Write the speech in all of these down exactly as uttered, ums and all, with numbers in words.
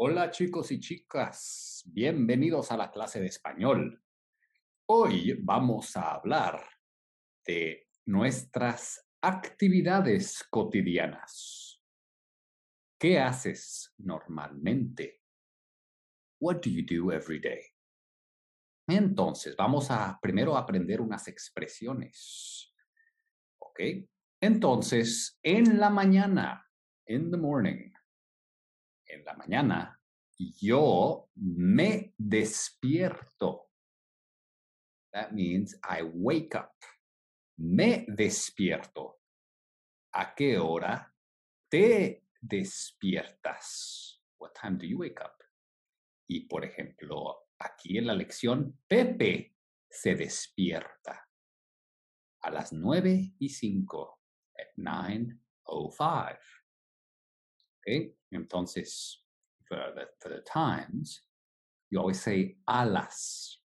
Hola chicos y chicas, bienvenidos a la clase de español. Hoy vamos a hablar de nuestras actividades cotidianas. ¿Qué haces normalmente? What do you do every day? Entonces, vamos a primero aprender unas expresiones. ¿Ok? Entonces, en la mañana, in the morning, en la mañana, yo me despierto. That means I wake up. Me despierto. ¿A qué hora te despiertas? What time do you wake up? Y, por ejemplo, aquí en la lección, Pepe se despierta a las nueve y cinco. At nine oh five. Okay? Entonces, for the, for the times, you always say a las.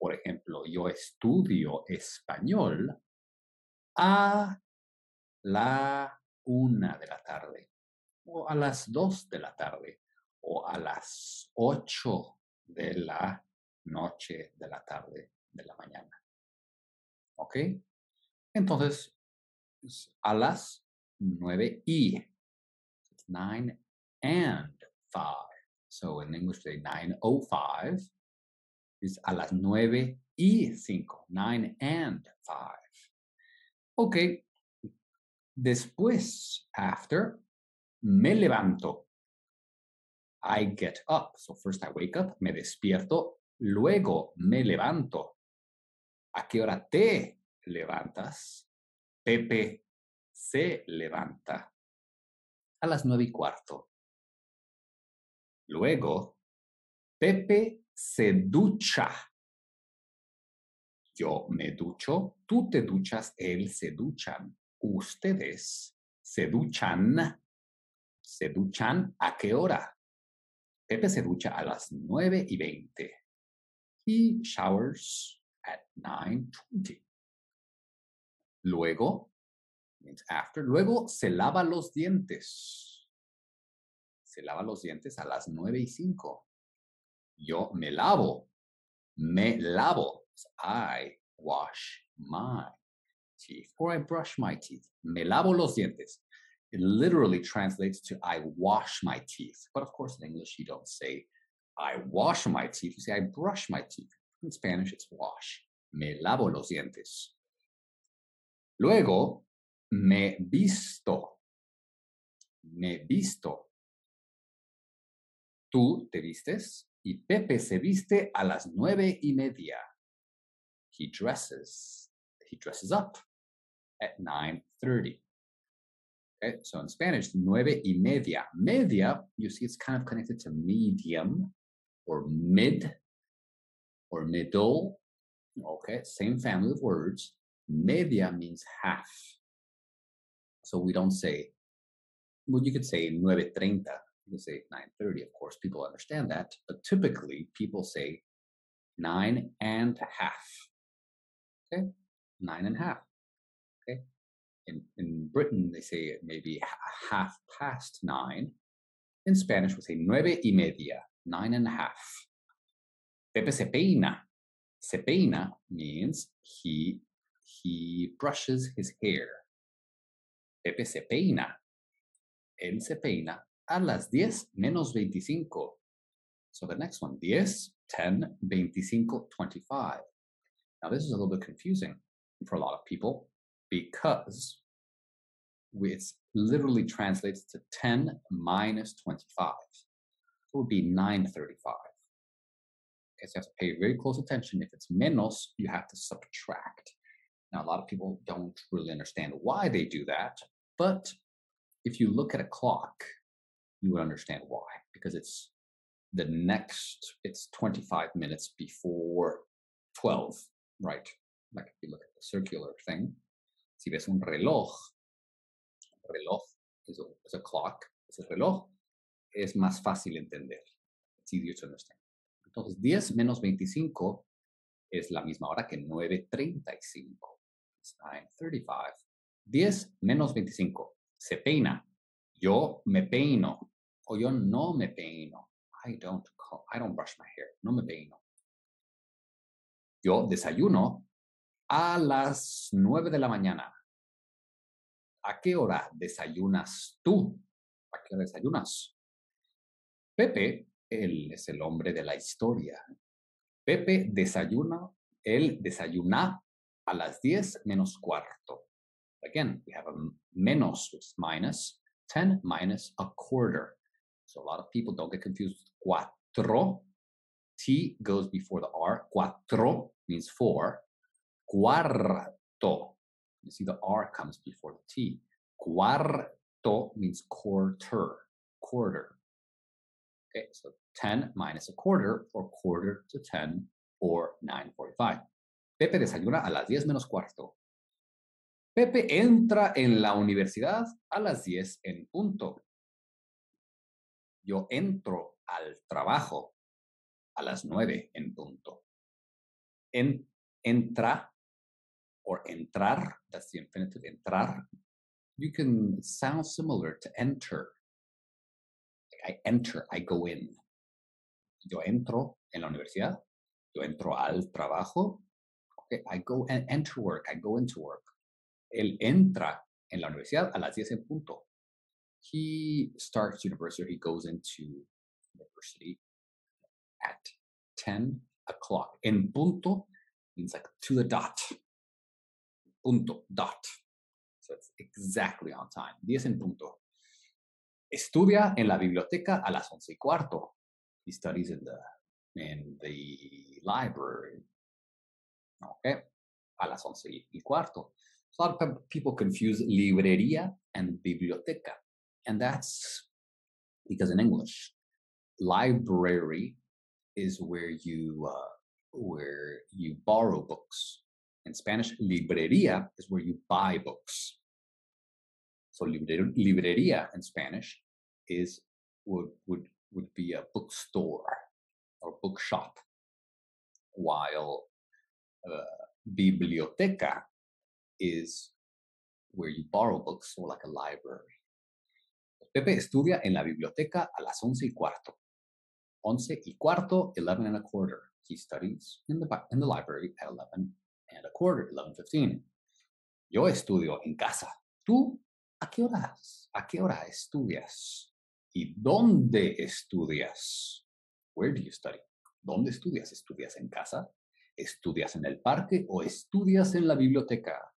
Por ejemplo, yo estudio español a la una de la tarde, o a las dos de la tarde, o a las ocho de la noche, de la tarde, de la mañana. ¿Ok? Entonces, a las nueve y. Nine and five. So in English they nine oh five is a las nueve y cinco. Nine and five. Okay. Después, after, me levanto. I get up. So first I wake up, me despierto, luego me levanto. ¿A qué hora te levantas? Pepe se levanta a las nueve y cuarto. Luego, Pepe se ducha. Yo me ducho, tú te duchas, él se duchan. Ustedes se duchan. ¿Se duchan a qué hora? Pepe se ducha a las nueve y veinte. He showers at nine twenty. Luego, means after. Luego se lava los dientes. Se lava los dientes a las nueve y cinco. Yo me lavo. Me lavo. I wash my teeth. Or I brush my teeth. Me lavo los dientes. It literally translates to I wash my teeth. But of course in English you don't say I wash my teeth. You say I brush my teeth. In Spanish it's wash. Me lavo los dientes. Luego, me visto, me visto. Tú te vistes y Pepe se viste a las nueve y media. He dresses, he dresses up at nine thirty. Okay, so in Spanish, nueve y media. Media, you see, it's kind of connected to medium or mid or middle. Okay, same family of words. Media means half. So we don't say, well, you could say nueve treinta, you could say nine thirty, of course, people understand that, but typically people say nine and a half, okay? Nine and a half, okay? In, in Britain, they say maybe half past nine. In Spanish, we say nueve y media, nine and a half. Pepe se peina. Se peina means he, he brushes his hair. Pepe se peina. Él se peina a las diez menos veinticinco. So the next one, diez, ten, veinticinco, twenty-five. Now this is a little bit confusing for a lot of people because it literally translates to ten minus twenty-five. So it would be nine thirty-five. Okay, so you have to pay very close attention. If it's menos, you have to subtract. Now, a lot of people don't really understand why they do that, but if you look at a clock, you would understand why, because it's the next, it's twenty-five minutes before twelve, right? Like if you look at the circular thing, si ves un reloj, reloj is a, is a clock, es el reloj, es más fácil entender. It's easier to understand. Entonces, diez menos veinticinco es la misma hora que nueve treinta y cinco. It's nine thirty-five. diez menos veinticinco. Se peina. Yo me peino. o io non mi peino. I don't call, I don't brush my hair. No me peino. Yo desayuno a las nueve de la mañana. ¿A qué hora desayunas tú? ¿A qué hora desayunas? Pepe, él es el hombre de la historia. Pepe desayuna, él desayuna a las diez menos cuarto. Again, we have a menos, which is minus, ten minus a quarter. So a lot of people don't get confused. Cuatro, T goes before the R. Cuatro means four. Cuarto. You see the R comes before the T. Cuarto means quarter. Quarter. Okay, so ten minus a quarter, or quarter to ten, or nine forty-five. Pepe desayuna a las diez menos cuarto. Pepe entra en la universidad a las diez en punto. Yo entro al trabajo a las nueve en punto. En, entra, or entrar, that's the infinitive, entrar. You can sound similar to enter. I enter, I go in. Yo entro en la universidad. Yo entro al trabajo. Okay, I go and enter work. I go into work. Él entra en la universidad a las diez en punto. He starts university, or he goes into university at ten o'clock. En punto means like to the dot. Punto, dot. So it's exactly on time. diez en punto. Estudia en la biblioteca a las once y cuarto. He studies in the, in the library. Okay. A las once y cuarto. So a lot of people confuse librería and biblioteca. And that's because in English, library is where you, uh, where you borrow books. In Spanish, librería is where you buy books. So libre, librería in Spanish is would would would be a bookstore or bookshop, while uh, biblioteca is where you borrow books, or like a library. Pepe estudia en la biblioteca a las once y cuarto. Once y cuarto, eleven and a quarter. He studies in the in the library at eleven and a quarter, eleven fifteen. Yo estudio en casa. Tú, ¿a qué horas? ¿A qué hora estudias? ¿Y dónde estudias? Where do you study? ¿Dónde estudias? ¿Estudias en casa? ¿Estudias en el parque o estudias en la biblioteca?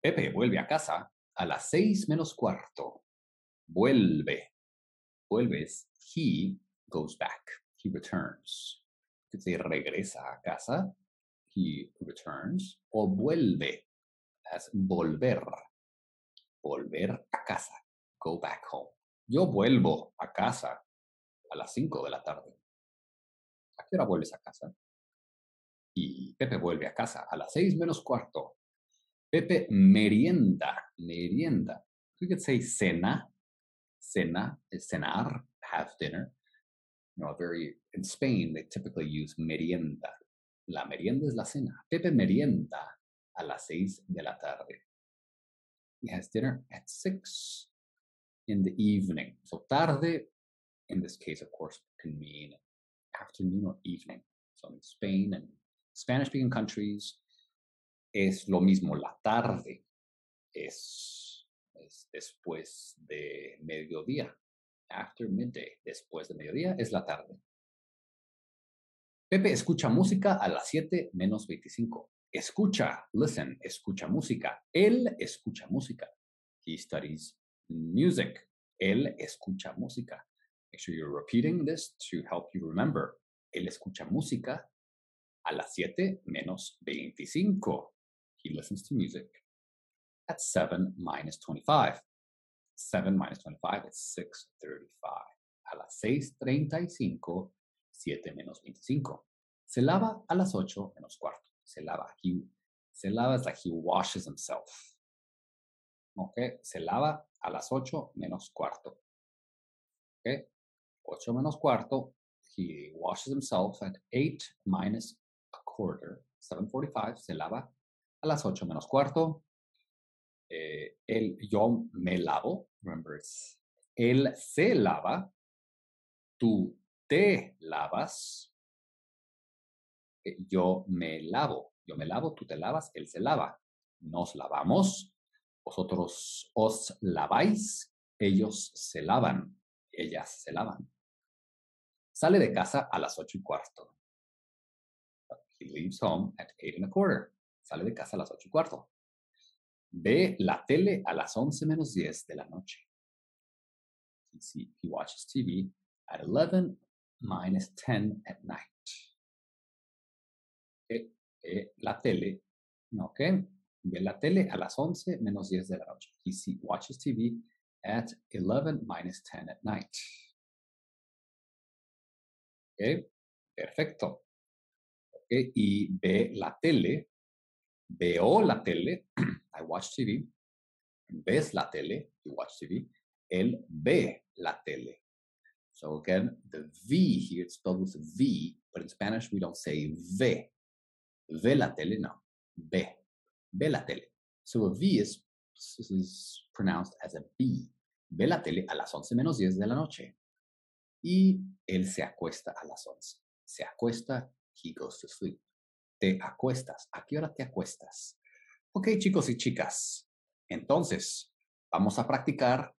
Pepe vuelve a casa a las seis menos cuarto. Vuelve. Vuelves. He goes back. He returns. You could say regresa a casa. He returns. O vuelve. As volver. Volver a casa. Go back home. Yo vuelvo a casa a las cinco de la tarde. ¿A qué hora vuelves a casa? Y Pepe vuelve a casa a las seis menos cuarto. Pepe merienda, merienda. We could say cena. Cena is cenar, have dinner. You know, very, in Spain, they typically use merienda. La merienda is la cena. Pepe merienda a las seis de la tarde. He has dinner at six in the evening. So tarde, in this case, of course, can mean afternoon or evening. So in Spain and Spanish-speaking countries, es lo mismo, la tarde es, es después de mediodía. After midday, después de mediodía es la tarde. Pepe escucha música a las siete menos veinticinco. Escucha, listen, escucha música. Él escucha música. He studies music. Él escucha música. Make sure you're repeating this to help you remember. Él escucha música a las siete menos veinticinco. He listens to music at seven minus twenty-five. seven minus twenty-five is six thirty-five. A las seis treinta y cinco, siete menos veinticinco. Se lava a las ocho menos cuarto. Se lava. He, se lava is like he washes himself. Okay. Se lava a las ocho menos cuarto. Okay. ocho menos cuarto. He washes himself at eight minus a quarter. seven forty-five. Se lava a las ocho menos cuarto. Eh, el, yo me lavo. Remember, it's Él se lava, tú te lavas, yo me lavo, yo me lavo, tú te lavas, él se lava, nos lavamos, vosotros os laváis, ellos se lavan, ellas se lavan. Sale de casa a las ocho y cuarto. He leaves home at eight and a quarter. Sale de casa a las ocho y cuarto. Ve la tele a las once menos diez de la noche. He, he watches T V at eleven minus ten at night. Ve, ve la tele, ok. Ve la tele a las once menos diez de la noche. He, he watches T V at eleven minus ten at night. Ok, perfecto. Okay. Y ve la tele, veo la tele, I watch T V, ves la tele, you watch T V, él ve la tele. So again, the V here, it's spelled with V, but in Spanish we don't say ve. Ve la tele, no, ve, ve la tele. So a V is, is pronounced as a B. Ve la tele a las once menos diez de la noche. Y él se acuesta a las once. Se acuesta. He goes to sleep. Te acuestas. ¿A qué hora te acuestas? Ok, chicos y chicas. Entonces, vamos a practicar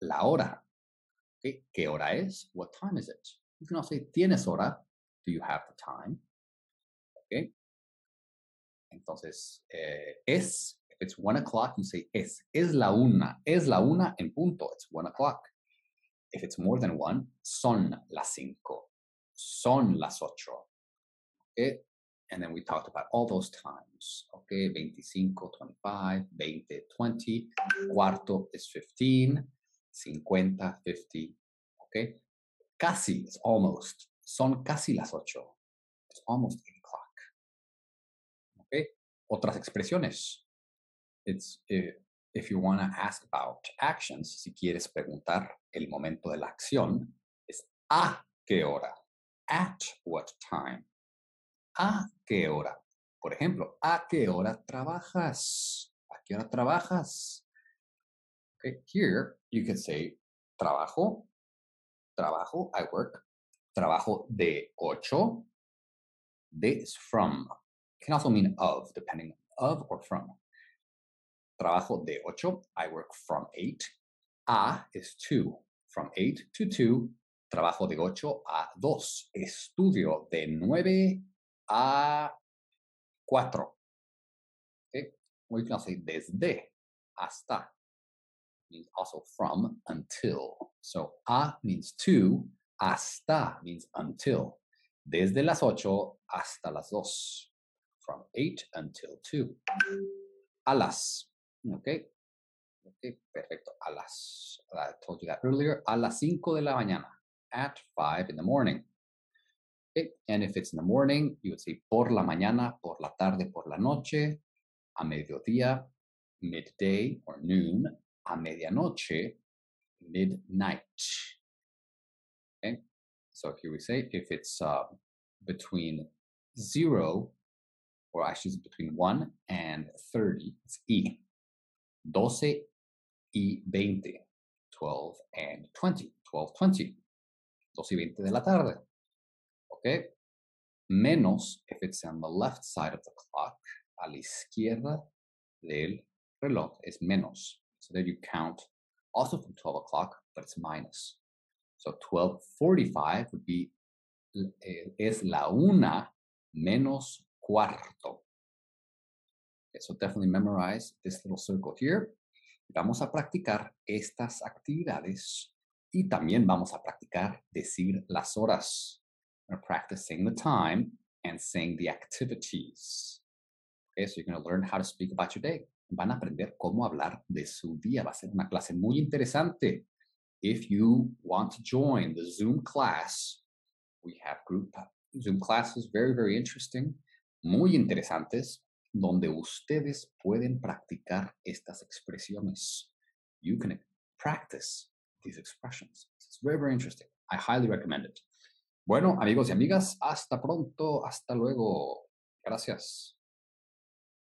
la hora. Okay. ¿Qué hora es? What time is it? You can also say, ¿tienes hora? Do you have the time? Okay. Entonces, eh, es. If it's one o'clock, you say es. Es la una. Es la una en punto. It's one o'clock. If it's more than one, son las cinco. Son las ocho. Okay. And then we talked about all those times. Okay, veinticinco, twenty-five, veinte, twenty, cuarto is fifteen, cincuenta, fifty. Okay, casi is almost. Son casi las ocho. It's almost eight o'clock. Okay, otras expresiones. It's uh, if you want to ask about actions, si quieres preguntar el momento de la acción, es a qué hora, at what time. ¿A qué hora? Por ejemplo, ¿a qué hora trabajas? ¿A qué hora trabajas? Okay, here you can say trabajo, trabajo, I work, trabajo de ocho, de is from. It can also mean of, depending on of or from. Trabajo de ocho, I work from eight. A is two, from eight to two, trabajo de ocho a dos, estudio de nueve a cuatro. Okay? Or you can say desde, hasta. Means also from, until. So, a means to, hasta means until. Desde las ocho hasta las dos. From eight until two. A las. Okay? Okay, perfecto. A las. I told you that earlier. A las cinco de la mañana. At five in the morning. Okay. And if it's in the morning, you would say por la mañana, por la tarde, por la noche, a mediodía, midday or noon, a medianoche, midnight. Okay. So here we say if it's uh, between zero, or actually it's between one and thirty, it's y. doce y veinte, twelve and twenty, twelve, twenty, doce y veinte de la tarde. Okay, menos if it's on the left side of the clock, a la izquierda del reloj is menos. So there you count also from twelve o'clock, but it's minus. So twelve forty-five would be, es la una menos cuarto. Okay, so definitely memorize this little circle here. Vamos a practicar estas actividades y también vamos a practicar decir las horas. Going to practice saying the time and saying the activities. Okay, so you're going to learn how to speak about your day. Van a aprender cómo hablar de su día. Va a ser una clase muy interesante. If you want to join the Zoom class, we have group Zoom classes, very, very interesting, muy interesantes, donde ustedes pueden practicar estas expresiones. You can practice these expressions. It's very, very interesting. I highly recommend it. Bueno, amigos y amigas, hasta pronto, hasta luego. Gracias.